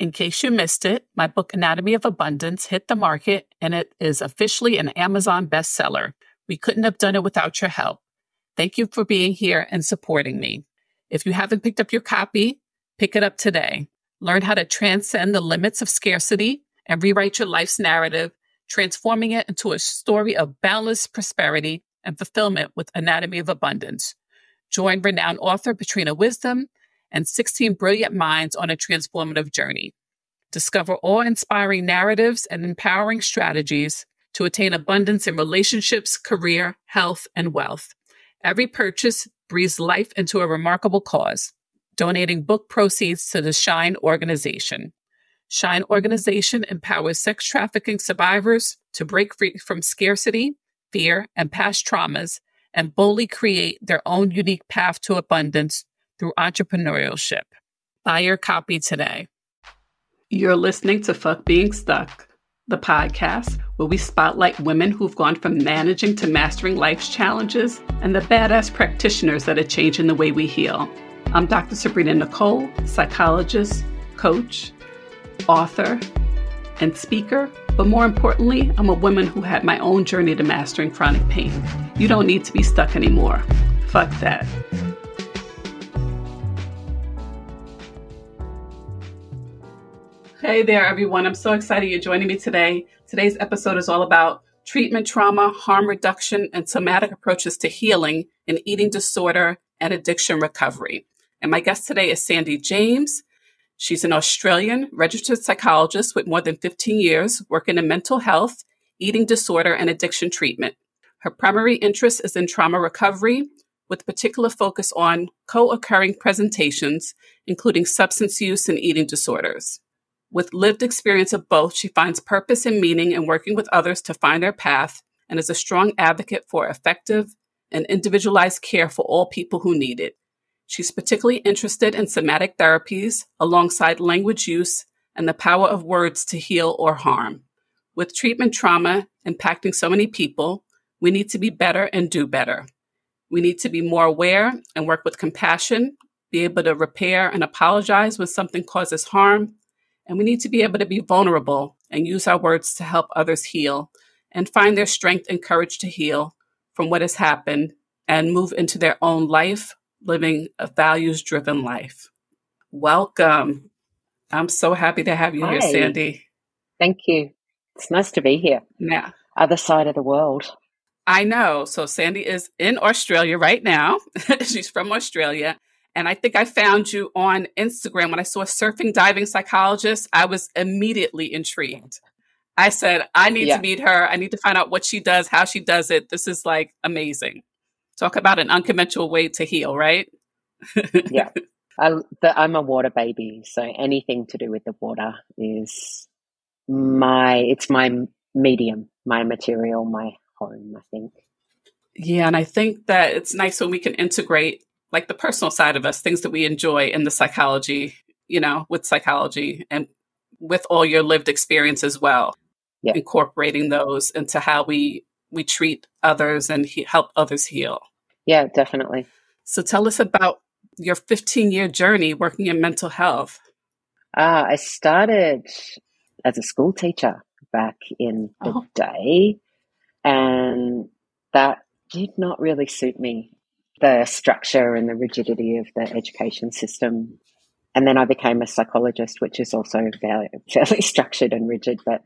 In case you missed it, my book, Anatomy of Abundance, hit the market, and it is officially an Amazon bestseller. We couldn't have done it without your help. Thank you for being here and supporting me. If you haven't picked up your copy, pick it up today. Learn how to transcend the limits of scarcity and rewrite your life's narrative, transforming it into a story of boundless prosperity and fulfillment with Anatomy of Abundance. Join renowned author Petrina Wisdom and 16 brilliant minds on a transformative journey. Discover awe-inspiring narratives and empowering strategies to attain abundance in relationships, career, health, and wealth. Every purchase breathes life into a remarkable cause, donating book proceeds to the Shine Organization. Shine Organization empowers sex trafficking survivors to break free from scarcity, fear, and past traumas and boldly create their own unique path to abundance through entrepreneurship. Buy your copy today. You're listening to Fuck Being Stuck, the podcast where we spotlight women who've gone from managing to mastering life's challenges and the badass practitioners that are changing the way we heal. I'm Dr. Sabrina Nicole, psychologist, coach, author, and speaker. But more importantly, I'm a woman who had my own journey to mastering chronic pain. You don't need to be stuck anymore. Fuck that. Hey there, everyone. I'm so excited you're joining me today. Today's episode is all about treatment trauma, harm reduction, and somatic approaches to healing in eating disorder and addiction recovery. And my guest today is Sandi James. She's an Australian registered psychologist with more than 15 years working in mental health, eating disorder, and addiction treatment. Her primary interest is in trauma recovery, with particular focus on co-occurring presentations, including substance use and eating disorders. With lived experience of both, she finds purpose and meaning in working with others to find their path and is a strong advocate for effective and individualized care for all people who need it. She's particularly interested in somatic therapies alongside language use and the power of words to heal or harm. With treatment trauma impacting so many people, we need to be better and do better. We need to be more aware and work with compassion, be able to repair and apologize when something causes harm, and we need to be able to be vulnerable and use our words to help others heal and find their strength and courage to heal from what has happened and move into their own life, living a values-driven life. Welcome. I'm so happy to have you here, Sandi. Thank you. It's nice to be here. Yeah. Other side of the world. I know. So Sandi is in Australia right now. She's from Australia. And I think I found you on Instagram. When I saw surfing diving psychologist, I was immediately intrigued. I said, I need to meet her. I need to find out what she does, how she does it. This is like amazing. Talk about an unconventional way to heal, right? Yeah. I'm a water baby. So anything to do with the water is my medium, my material, my home, I think. Yeah. And I think that it's nice when we can integrate like the personal side of us, things that we enjoy in the psychology, with psychology and with all your lived experience as well, incorporating those into how we treat others and help others heal. Yeah, definitely. So tell us about your 15-year journey working in mental health. I started as a school teacher back in the day, and that did not really suit me. The structure and the rigidity of the education system. And then I became a psychologist, which is also fairly structured and rigid. But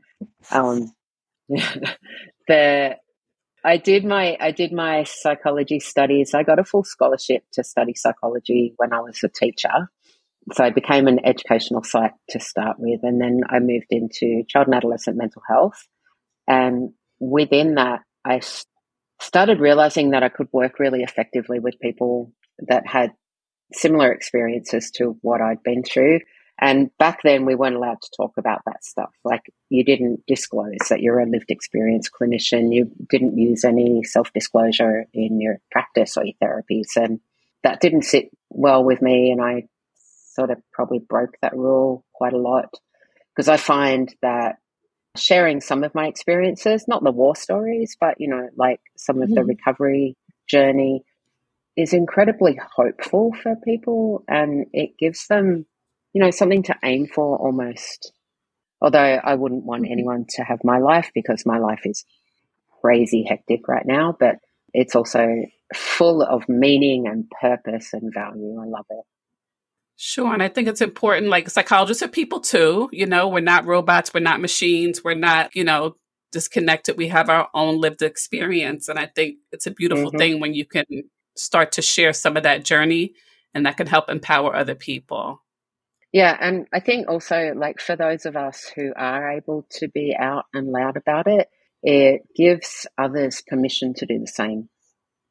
I did my psychology studies. I got a full scholarship to study psychology when I was a teacher. So I became an educational psych to start with. And then I moved into child and adolescent mental health. And within that, I started realizing that I could work really effectively with people that had similar experiences to what I'd been through. And back then we weren't allowed to talk about that stuff. Like, you didn't disclose that you're a lived experience clinician. You didn't use any self-disclosure in your practice or your therapies. And that didn't sit well with me. And I sort of probably broke that rule quite a lot, because I find that sharing some of my experiences, not the war stories, but, like some of the recovery journey is incredibly hopeful for people, and it gives them you know, something to aim for almost. Although I wouldn't want anyone to have my life, because my life is crazy hectic right now, but it's also full of meaning and purpose and value. I love it. Sure. And I think it's important, like psychologists are people too, you know, we're not robots, we're not machines, we're not, you know, disconnected. We have our own lived experience. And I think it's a beautiful thing when you can start to share some of that journey, and that can help empower other people. Yeah. And I think also, like, for those of us who are able to be out and loud about it, it gives others permission to do the same,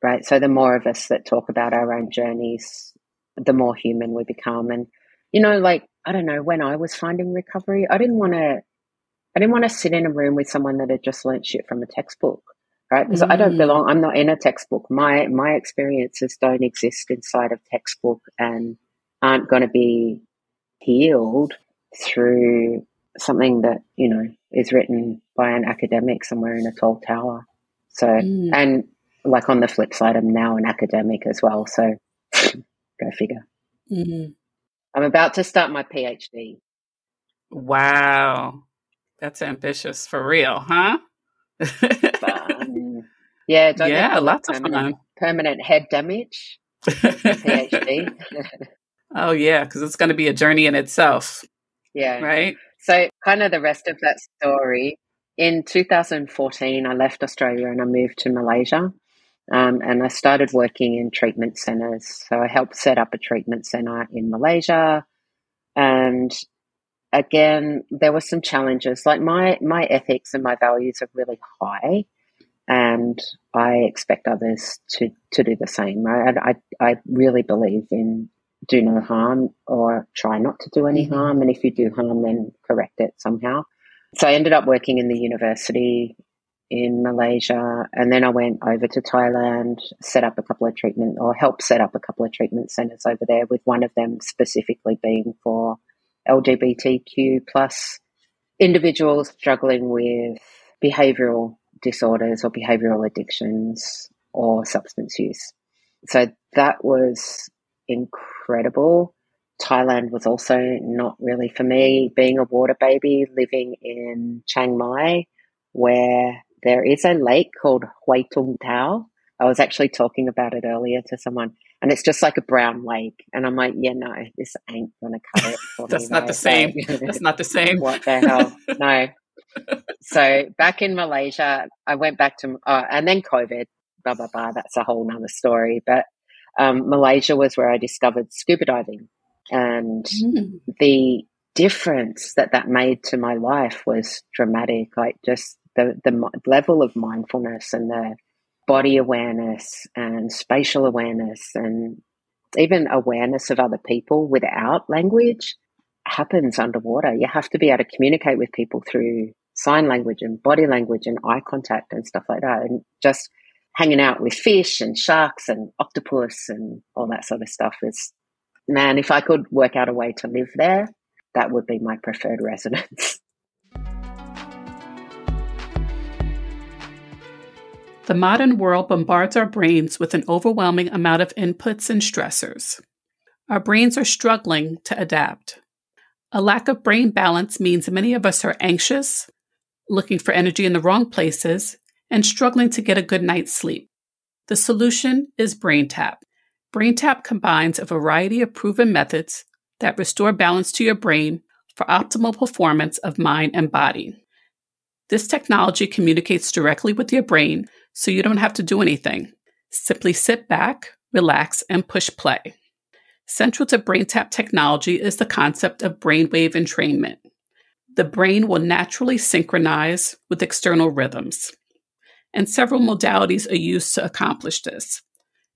right? So the more of us that talk about our own journeys, the more human we become. And, you know, like, I don't know, when I was finding recovery, I didn't want to sit in a room with someone that had just learned shit from a textbook, right? Because I don't belong. I'm not in a textbook. My experiences don't exist inside of textbook and aren't going to be healed through something that, you know, is written by an academic somewhere in a tall tower. So, and like on the flip side, I'm now an academic as well. So go figure. I'm about to start my PhD. Wow. That's ambitious for real, huh? Yeah. Yeah, lots of fun. Permanent head damage. PhD. Oh, yeah, because it's going to be a journey in itself. Yeah. Right? So kind of the rest of that story, in 2014, I left Australia and I moved to Malaysia. And I started working in treatment centers. So I helped set up a treatment center in Malaysia. And again, there were some challenges. Like my ethics and my values are really high, and I expect others to do the same. I really believe in do no harm, or try not to do any harm. And if you do harm, then correct it somehow. So I ended up working in the university in Malaysia, and then I went over to Thailand, helped set up a couple of treatment centers over there, with one of them specifically being for LGBTQ plus individuals struggling with behavioral disorders or behavioral addictions or substance use. So that was incredible. Thailand was also not really for me, being a water baby, living in Chiang Mai, where there is a lake called Hue Tung Tau. I was actually talking about it earlier to someone, and it's just like a brown lake. And I'm like, yeah, no, this ain't going to cut it for That's me. Not the same. That's not the same. What the hell? No. So back in Malaysia, I went back to, and then COVID, blah, blah, blah. That's a whole nother story. But Malaysia was where I discovered scuba diving. And the difference that made to my life was dramatic. Like, just the level of mindfulness and the body awareness and spatial awareness and even awareness of other people without language happens underwater. You have to be able to communicate with people through sign language and body language and eye contact and stuff like that, and just hanging out with fish and sharks and octopus and all that sort of stuff is, man, if I could work out a way to live there, that would be my preferred residence. The modern world bombards our brains with an overwhelming amount of inputs and stressors. Our brains are struggling to adapt. A lack of brain balance means many of us are anxious, looking for energy in the wrong places, and struggling to get a good night's sleep. The solution is BrainTap. BrainTap combines a variety of proven methods that restore balance to your brain for optimal performance of mind and body. This technology communicates directly with your brain, so you don't have to do anything. Simply sit back, relax, and push play. Central to BrainTap technology is the concept of brainwave entrainment. The brain will naturally synchronize with external rhythms, and several modalities are used to accomplish this,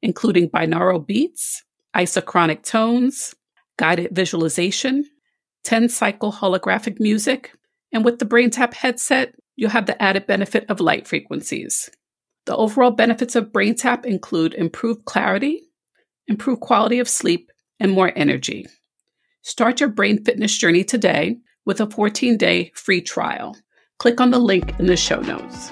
including binaural beats, isochronic tones, guided visualization, 10-cycle holographic music, and with the BrainTap headset, you'll have the added benefit of light frequencies. The overall benefits of BrainTap include improved clarity, improved quality of sleep, and more energy. Start your brain fitness journey today with a 14-day free trial. Click on the link in the show notes.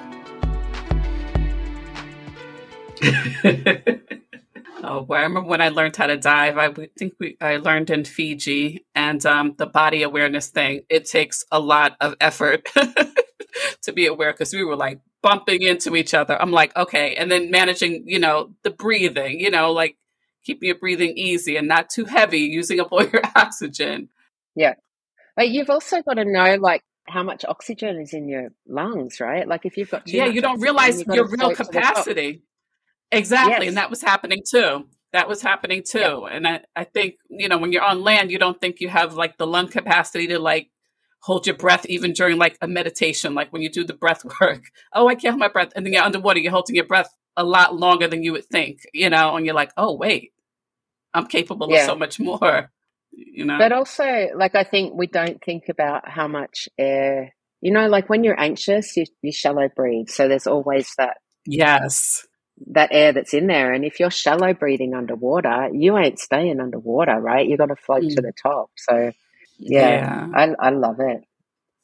Oh, I remember when I learned how to dive, I learned in Fiji, and the body awareness thing, it takes a lot of effort to be aware, because we were like bumping into each other. I'm like, okay. And then managing, the breathing, like keeping your breathing easy and not too heavy, using up all your oxygen. Yeah. But you've also got to know, like, how much oxygen is in your lungs, right? Like if you've got too much you don't realize your real capacity. Exactly. Yes. And that was happening too. Yep. And I think, when you're on land, you don't think you have like the lung capacity to like hold your breath even during like a meditation, like when you do the breath work. Oh, I can't hold my breath. And then you're underwater, you're holding your breath a lot longer than you would think, and you're like, oh, wait, I'm capable of so much more. But also, like, I think we don't think about how much air, like when you're anxious, you shallow breathe. So there's always that. Yes. That air that's in there. And if you're shallow breathing underwater, you ain't staying underwater, right? You're going to float to the top. So yeah. I love it.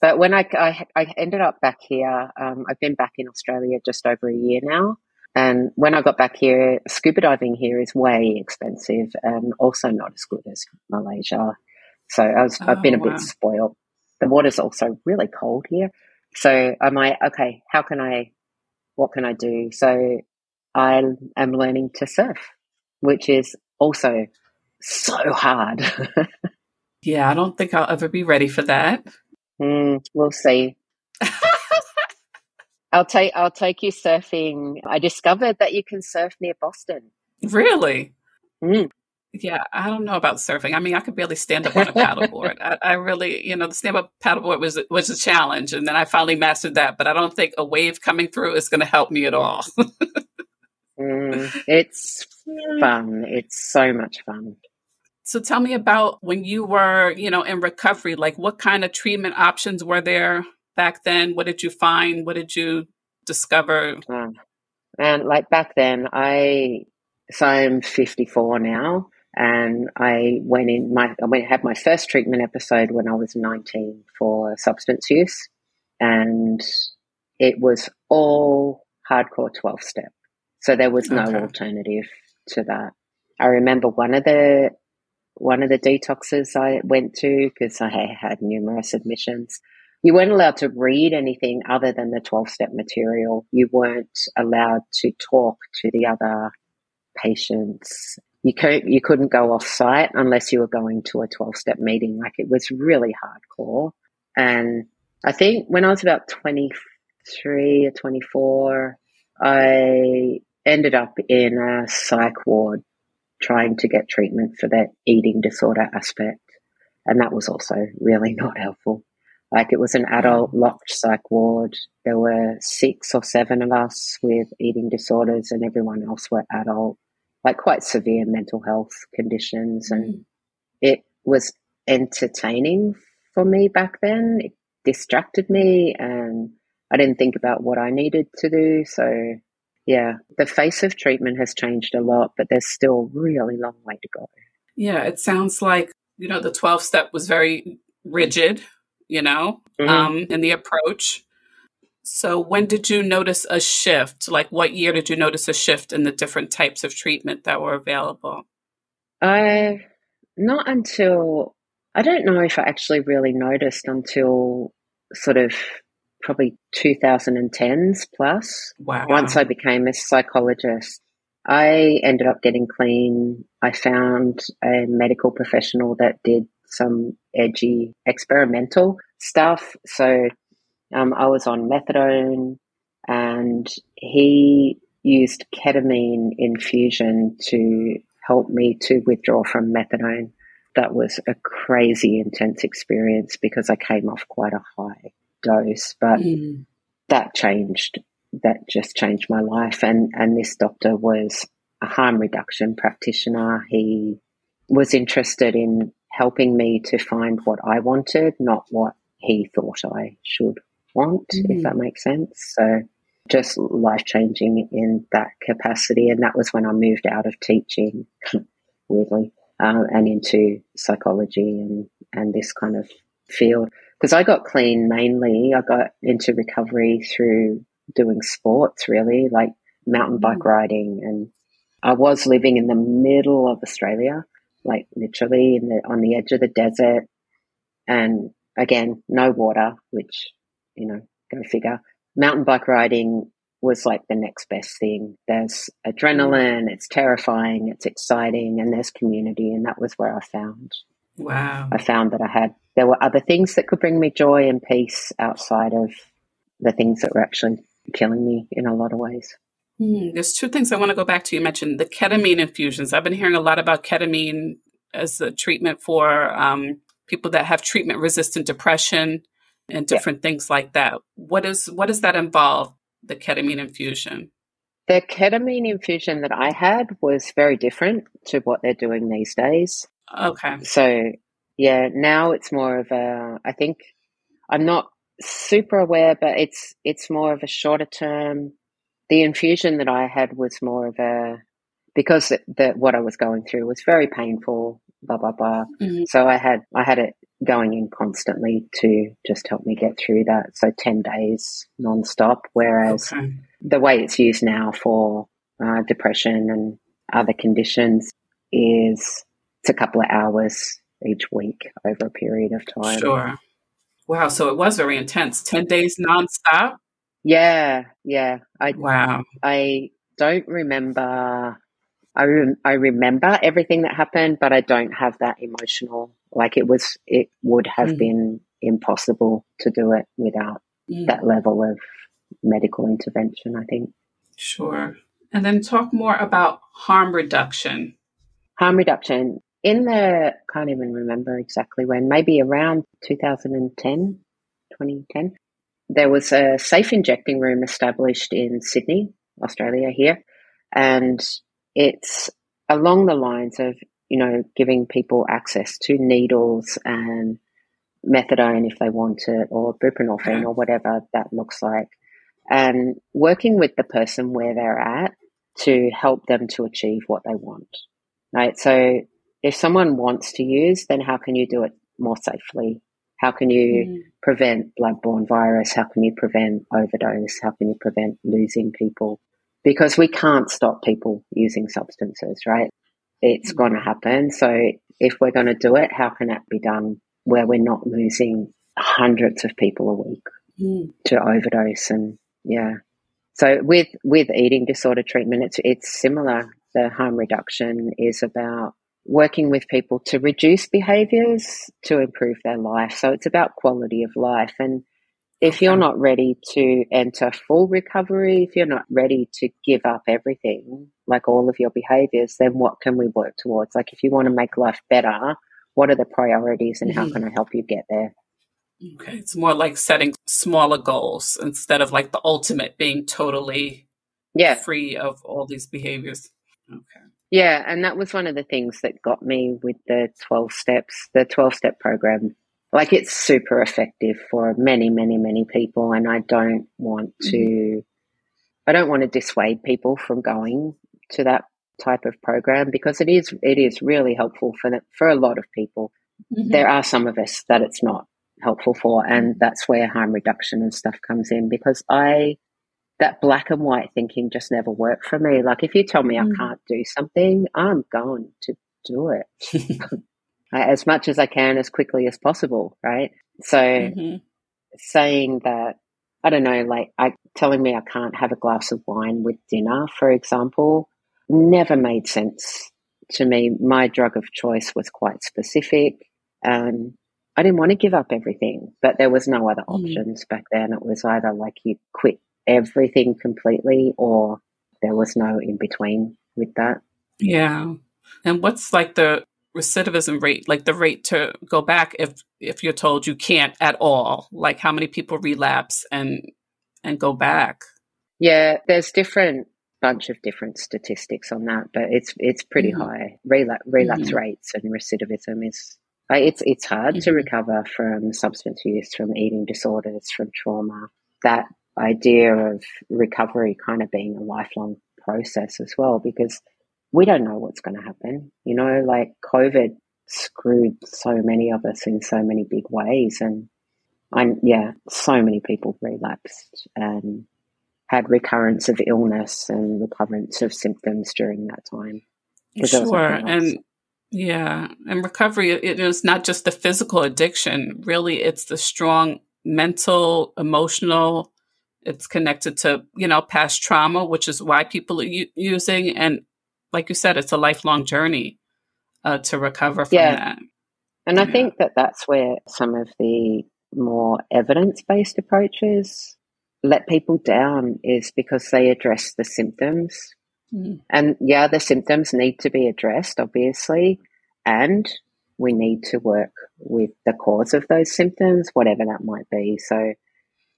But when I ended up back here, I've been back in Australia just over a year now. And when I got back here, scuba diving here is way expensive and also not as good as Malaysia. So I've been a bit spoiled. The water's also really cold here. So I'm like, okay, what can I do? So I am learning to surf, which is also so hard. Yeah, I don't think I'll ever be ready for that. We'll see. I'll take you surfing. I discovered that you can surf near Boston. Really? Yeah, I don't know about surfing. I mean, I could barely stand up on a paddleboard. I really, the stand-up paddleboard was a challenge, and then I finally mastered that. But I don't think a wave coming through is going to help me at all. It's fun. It's so much fun. So tell me about when you were, in recovery, like what kind of treatment options were there back then? What did you find? What did you discover? And like back then, so I'm 54 now, and I had my first treatment episode when I was 19 for substance use, and it was all hardcore 12-step. So there was no alternative to that. I remember one of the detoxes I went to, because I had numerous admissions, you weren't allowed to read anything other than the 12-step material. You weren't allowed to talk to the other patients. You couldn't go off site unless you were going to a 12-step meeting. Like, it was really hardcore. And I think when I was about 23 or 24, I ended up in a psych ward trying to get treatment for that eating disorder aspect. And that was also really not helpful. Like, it was an adult locked psych ward. There were 6 or 7 of us with eating disorders, and everyone else were adult, like quite severe mental health conditions. And it was entertaining for me back then. It distracted me, and I didn't think about what I needed to do. So yeah, the face of treatment has changed a lot, but there's still a really long way to go. Yeah, it sounds like, the 12-step was very rigid, in the approach. So when did you notice a shift? Like, what year did you notice a shift in the different types of treatment that were available? I don't know if I actually really noticed until sort of probably 2010s plus. Wow. Once I became a psychologist, I ended up getting clean. I found a medical professional that did some edgy experimental stuff. So I was on methadone, and he used ketamine infusion to help me to withdraw from methadone. That was a crazy intense experience because I came off quite a high dose, but that just changed my life. And this doctor was a harm reduction practitioner. He was interested in helping me to find what I wanted, not what he thought I should want, if that makes sense. So just life-changing in that capacity. And that was when I moved out of teaching, weirdly, and into psychology and this kind of field. Because I got clean mainly. I got into recovery through doing sports, really, like mountain bike riding and I was living in the middle of Australia, like literally on the edge of the desert, and again, no water, which, you know, go figure. Mountain bike riding was like the next best thing. There's adrenaline, it's terrifying, it's exciting, and there's community, and that was where I found. Wow. I found that there were other things that could bring me joy and peace outside of the things that were actually killing me in a lot of ways. There's two things I want to go back to. You mentioned the ketamine infusions. I've been hearing a lot about ketamine as a treatment for people that have treatment-resistant depression and different things like that. What does that involve, the ketamine infusion? The ketamine infusion that I had was very different to what they're doing these days. Okay. So, yeah, now it's more of a, I think, I'm not super aware, but it's more of a shorter term. The infusion that I had was more of a, because what I was going through was very painful, blah, blah, blah. Mm-hmm. So I had it going in constantly to just help me get through that. So 10 days nonstop, whereas the way it's used now for depression and other conditions is it's a couple of hours each week over a period of time. Sure. Wow. So it was very intense. 10 days nonstop? Yeah. Yeah. I don't remember. I remember everything that happened, but I don't have that emotional. Like it would have been impossible to do it without that level of medical intervention, I think. Sure. And then talk more about harm reduction. Harm reduction. Can't even remember exactly when, maybe around 2010, there was a safe injecting room established in Sydney, Australia here. And it's along the lines of, you know, giving people access to needles and methadone if they want it, or buprenorphine or whatever that looks like, and working with the person where they're at to help them to achieve what they want, right? So if someone wants to use, then how can you do it more safely? How can you prevent bloodborne virus? How can you prevent overdose? How can you prevent losing people? Because we can't stop people using substances, right? It's going to happen. So if we're going to do it, how can that be done where we're not losing hundreds of people a week to overdose? And so with eating disorder treatment, it's similar. The harm reduction is about working with people to reduce behaviours to improve their life. So it's about quality of life. And if you're not ready to enter full recovery, if you're not ready to give up everything, like all of your behaviours, then what can we work towards? Like if you want to make life better, what are the priorities and how can I help you get there? Okay. It's more like setting smaller goals instead of like the ultimate being totally free of all these behaviours. Okay. Yeah, and that was one of the things that got me with the 12 steps, the 12-step program. Like it's super effective for many, many, many people, and I don't want to dissuade people from going to that type of program because it is really helpful for a lot of people. Mm-hmm. There are some of us that it's not helpful for, and that's where harm reduction and stuff comes in because that black and white thinking just never worked for me. Like if you tell me I can't do something, I'm going to do it. As much as I can, as quickly as possible, right? So saying that, I don't know, like telling me I can't have a glass of wine with dinner, for example, never made sense to me. My drug of choice was quite specific. I didn't want to give up everything, but there was no other options back then. It was either like you quit everything completely or there was no in-between with that. Yeah. And what's like the recidivism rate, like the rate to go back if you're told you can't at all, like how many people relapse and go back? Yeah, there's bunch of different statistics on that, but it's pretty high. Relapse rates and recidivism is it's hard to recover from substance use, from eating disorders, from trauma. That idea of recovery kind of being a lifelong process as well, because we don't know what's going to happen. You know, like COVID screwed so many of us in so many big ways. And so many people relapsed and had recurrence of illness and recurrence of symptoms during that time. Sure. And yeah, and recovery, it is not just the physical addiction. Really, it's the strong mental, emotional. It's connected to, you know, past trauma, which is why people are using. And like you said, it's a lifelong journey to recover from that. And I think that that's where some of the more evidence-based approaches let people down, is because they address the symptoms. And yeah, the symptoms need to be addressed, obviously, and we need to work with the cause of those symptoms, whatever that might be. So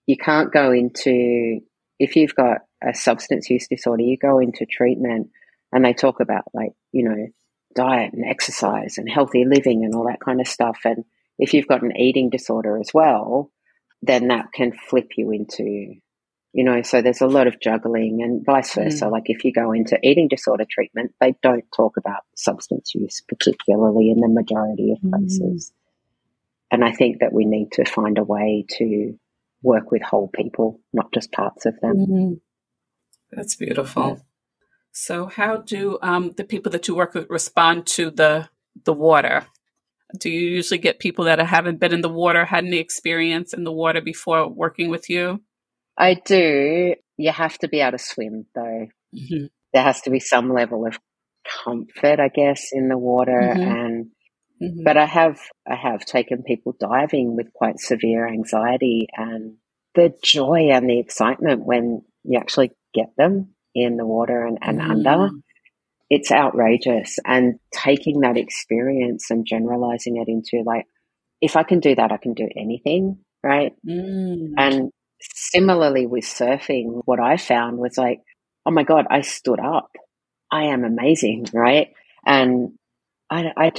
you can't go into, if you've got a substance use disorder, you go into treatment and they talk about, like, you know, diet and exercise and healthy living and all that kind of stuff. And if you've got an eating disorder as well, then that can flip you into, you know, so there's a lot of juggling and vice versa. Like if you go into eating disorder treatment, they don't talk about substance use, particularly in the majority of places. And I think that we need to find a way to work with whole people, not just parts of them. That's beautiful. So how do the people that you work with respond to the water? Do you usually get people that haven't been in the water, had any experience in the water before working with you? I do. You have to be able to swim, though. There has to be some level of comfort, I guess, in the water. And but I have taken people diving with quite severe anxiety, and the joy and the excitement when you actually get them in the water and under, it's outrageous. And taking that experience and generalizing it into, like, if I can do that, I can do anything, right? And similarly with surfing, what I found was like, oh my God, I stood up. I am amazing, right? And I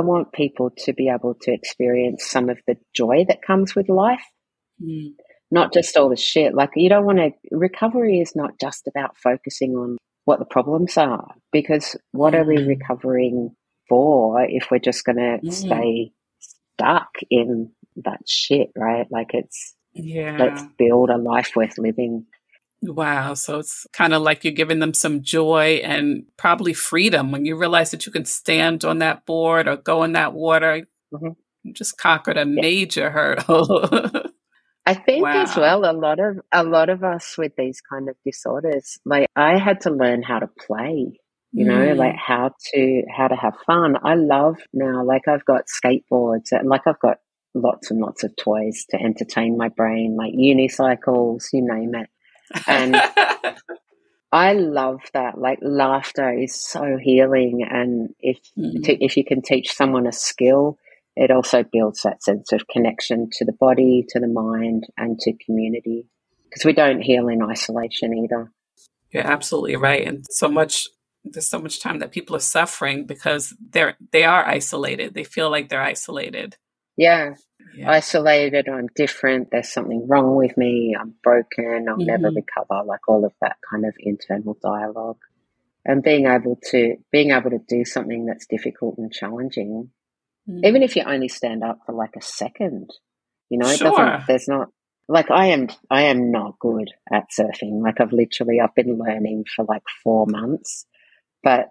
want people to be able to experience some of the joy that comes with life, not just all the shit. Like, you don't want to, recovery is not just about focusing on what the problems are, because what are we recovering for if we're just going to stay stuck in that shit, right? Like it's, let's build a life worth living. Wow. So it's kind of like you're giving them some joy and probably freedom when you realize that you can stand on that board or go in that water. You just conquered a major hurdle. I think as well, a lot of us with these kind of disorders, like I had to learn how to play, you know, like how to have fun. I love now, like I've got skateboards and like I've got lots and lots of toys to entertain my brain, like unicycles, you name it. And I love that. Like laughter is so healing. And if you can teach someone a skill, it also builds that sense of connection to the body, to the mind, and to community, because we don't heal in isolation either. You're absolutely right. And there's so much time that people are suffering because they are isolated. They feel like they're isolated. Yeah. Isolated, I'm different, there's something wrong with me, I'm broken, I'll never recover, like all of that kind of internal dialogue. And being able to do something that's difficult and challenging, even if you only stand up for like a second, you know, it doesn't, there's not, like I am not good at surfing. Like I've been learning for like 4 months, but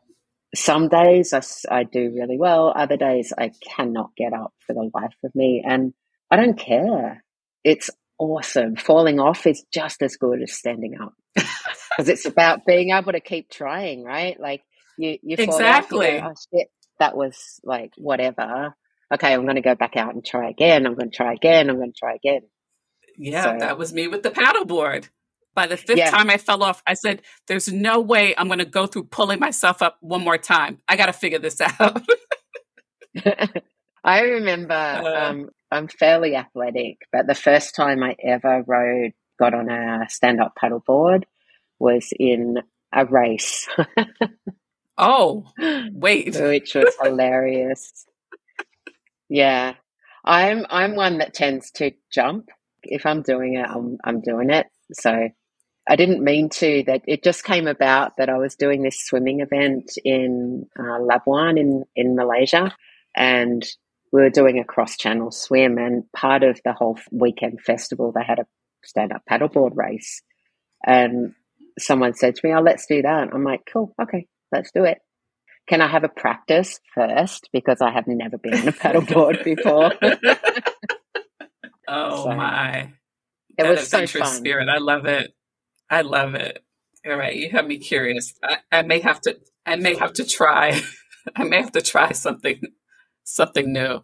some days I do really well. Other days I cannot get up for the life of me, and I don't care. It's awesome. Falling off is just as good as standing up, because it's about being able to keep trying, right? Like you fall off, you go, oh shit, that was like whatever. Okay, I'm going to go back out and try again. I'm going to try again. Yeah, so, that was me with the paddleboard. By the fifth time I fell off, I said, there's no way I'm going to go through pulling myself up one more time. I got to figure this out. I remember I'm fairly athletic, but the first time I ever got on a stand-up paddleboard was in a race. Oh, wait. Which was hilarious. Yeah. I'm one that tends to jump. If I'm doing it, I'm doing it. So I didn't mean to, that it just came about that I was doing this swimming event in Labuan in Malaysia, and we were doing a cross-channel swim, and part of the whole weekend festival they had a stand-up paddleboard race. someone said to me, oh, let's do that. I'm like, cool, okay, let's do it. Can I have a practice first? Because I have never been on a paddleboard before. Oh, so, my. It was so fun. Spirit. I love it. I love it. All right. You have me curious. I may have to try. I may have to try something new.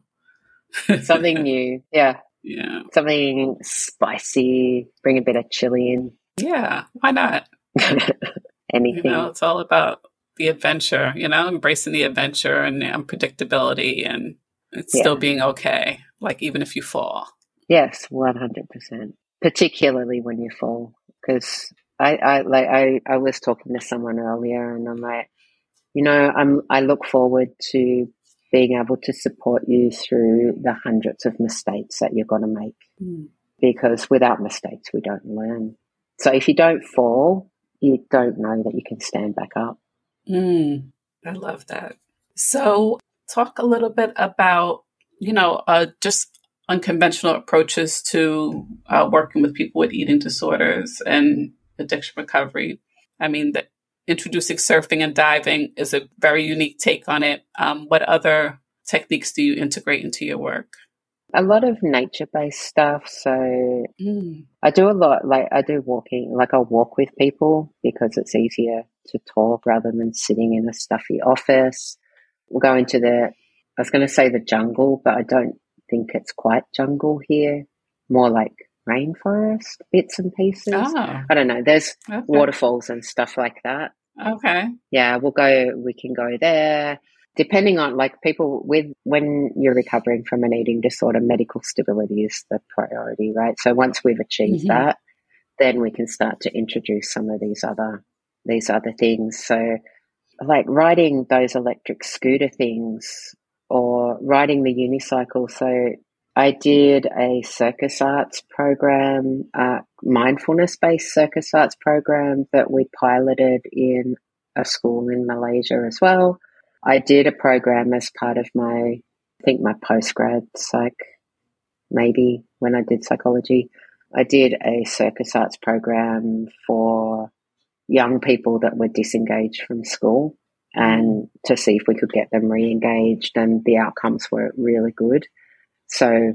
Something new. Yeah. Yeah. Something spicy. Bring a bit of chili in. Yeah. Why not? Anything. You know, it's all about the adventure, you know, embracing the adventure and unpredictability and still being okay. Like even if you fall. Yes. 100%. Particularly when you fall. Because I was talking to someone earlier and I'm like, you know, I look forward to being able to support you through the hundreds of mistakes that you're going to make, because without mistakes, we don't learn. So if you don't fall, you don't know that you can stand back up. Mm. I love that. So talk a little bit about, you know, just unconventional approaches to working with people with eating disorders and addiction recovery. I mean, introducing surfing and diving is a very unique take on it. What other techniques do you integrate into your work? A lot of nature-based stuff. So I do a lot, like I do walking, like I'll walk with people because it's easier to talk rather than sitting in a stuffy office. We'll go into I was going to say the jungle, but I don't think it's quite jungle here. More like rainforest, bits and pieces. Oh. I don't know. There's waterfalls and stuff like that. Okay. Yeah, we can go there. Depending on like people when you're recovering from an eating disorder, medical stability is the priority, right? So once we've achieved that, then we can start to introduce some of these other things. So like riding those electric scooter things or riding the unicycle. So I did a circus arts program, mindfulness-based circus arts program that we piloted in a school in Malaysia as well. I did a program as part of my post-grad psych, maybe when I did psychology. I did a circus arts program for young people that were disengaged from school and to see if we could get them re-engaged, and the outcomes were really good. So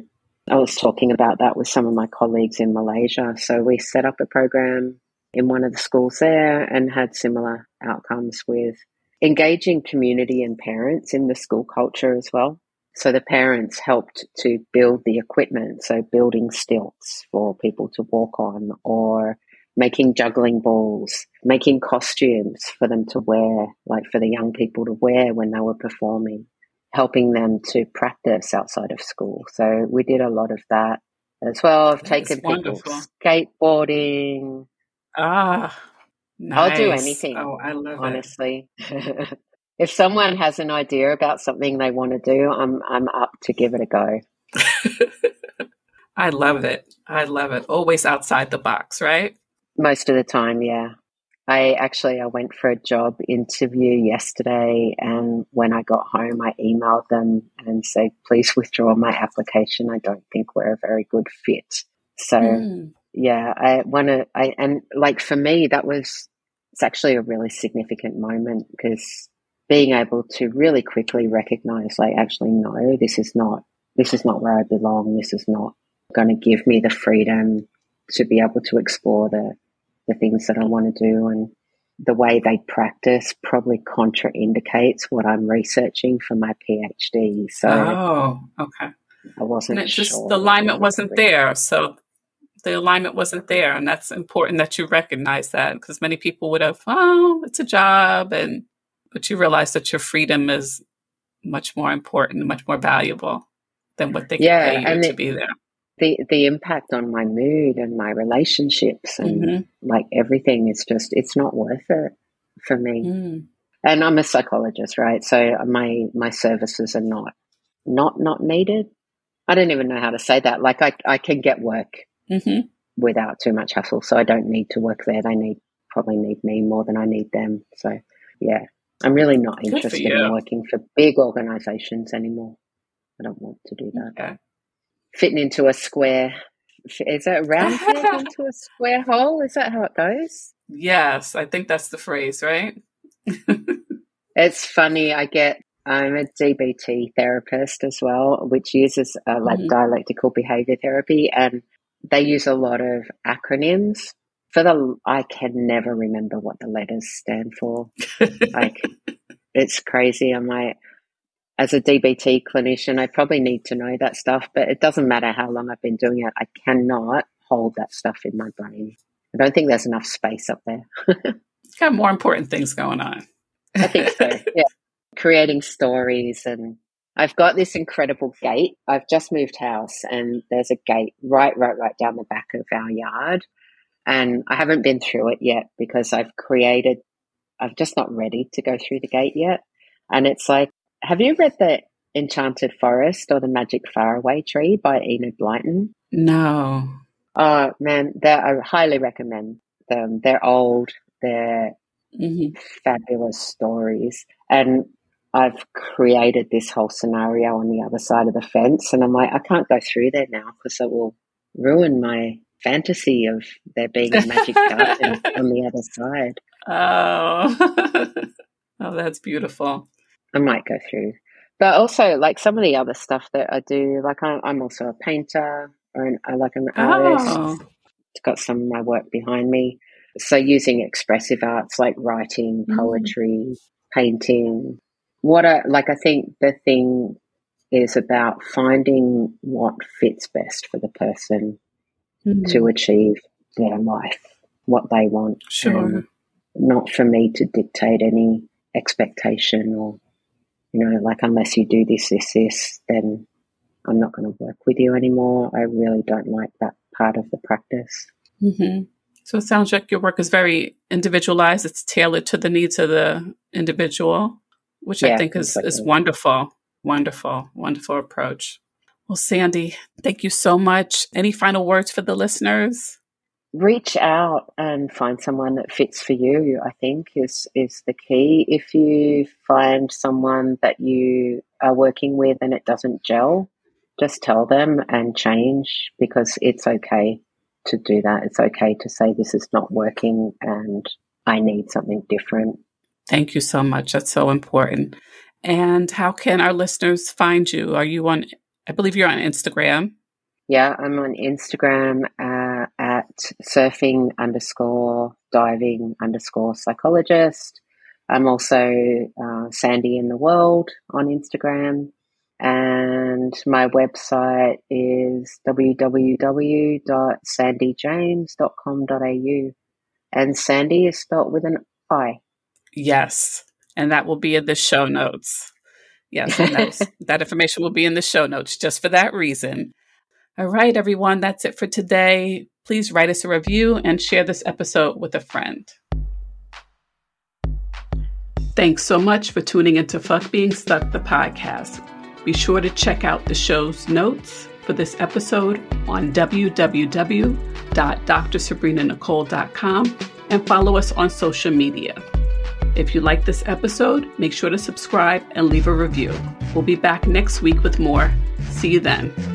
I was talking about that with some of my colleagues in Malaysia. So we set up a program in one of the schools there and had similar outcomes with engaging community and parents in the school culture as well. So the parents helped to build the equipment, so building stilts for people to walk on or making juggling balls, making costumes for them to wear, like for the young people to wear when they were performing, helping them to practice outside of school. So we did a lot of that as well. I've taken people skateboarding. Ah, nice. I'll do anything. Oh, I love it. Honestly. If someone has an idea about something they want to do, I'm up to give it a go. I love it. I love it. Always outside the box, right? Most of the time, yeah. I went for a job interview yesterday, and when I got home, I emailed them and said, please withdraw my application. I don't think we're a very good fit. So for me, it's actually a really significant moment, because being able to really quickly recognize, like, actually, no, this is not where I belong. This is not going to give me the freedom to be able to explore the things that I want to do, and the way they practice probably contraindicates what I'm researching for my PhD. So, I wasn't sure. The alignment wasn't there. So the alignment wasn't there. And that's important that you recognize that, because many people would have, it's a job. But you realize that your freedom is much more important, much more valuable than what they can pay you to be there. The impact on my mood and my relationships and like everything is just, it's not worth it for me. And I'm a psychologist, right? So my services are not needed. I don't even know how to say that. Like I can get work without too much hassle. So I don't need to work there. They probably need me more than I need them. So yeah, I'm really not interested in working for big organizations anymore. I don't want to do that. Okay. Fitting into a square Is it round into a square hole? Is that how it goes? Yes, I think that's the phrase, right? It's funny. I'm a DBT therapist as well, which uses dialectical behavior therapy, and they use a lot of acronyms. I can never remember what the letters stand for. It's crazy. I'm like, as a DBT clinician, I probably need to know that stuff, but it doesn't matter how long I've been doing it. I cannot hold that stuff in my brain. I don't think there's enough space up there. It's got more important things going on. I think so, yeah. Creating stories, and I've got this incredible gate. I've just moved house and there's a gate right down the back of our yard, and I haven't been through it yet because I'm just not ready to go through the gate yet. And it's like, have you read The Enchanted Forest or The Magic Faraway Tree by Enid Blyton? No. Oh, man, I highly recommend them. They're old. They're fabulous stories. And I've created this whole scenario on the other side of the fence, and I'm like, I can't go through there now because it will ruin my fantasy of there being a magic garden on the other side. Oh, oh, that's beautiful. I might go through. But also, like, some of the other stuff that I do, like I'm also a painter, or an artist. It's got some of my work behind me. So using expressive arts like writing, poetry, painting. I think the thing is about finding what fits best for the person to achieve their life, what they want. Sure. Not for me to dictate any expectation or, unless you do this, then I'm not going to work with you anymore. I really don't like that part of the practice. Mm-hmm. So it sounds like your work is very individualized. It's tailored to the needs of the individual, which I think is wonderful, wonderful, wonderful approach. Well, Sandi, thank you so much. Any final words for the listeners? Reach out and find someone that fits for you, I think, is the key. If you find someone that you are working with and it doesn't gel, just tell them and change, because it's okay to do that. It's okay to say this is not working and I need something different. Thank you so much. That's so important. And how can our listeners find you? Are you on, I believe you're on Instagram. Yeah, I'm on Instagram at surfing_diving_psychologist. I'm also Sandi in the World on Instagram. And my website is www.sandijames.com.au. And Sandi is spelled with an I. Yes, and that will be in the show notes. Yes, that information will be in the show notes just for that reason. All right, everyone, that's it for today. Please write us a review and share this episode with a friend. Thanks so much for tuning into Fuck Being Stuck, the podcast. Be sure to check out the show's notes for this episode on www.drsabrinanicole.com and follow us on social media. If you like this episode, make sure to subscribe and leave a review. We'll be back next week with more. See you then.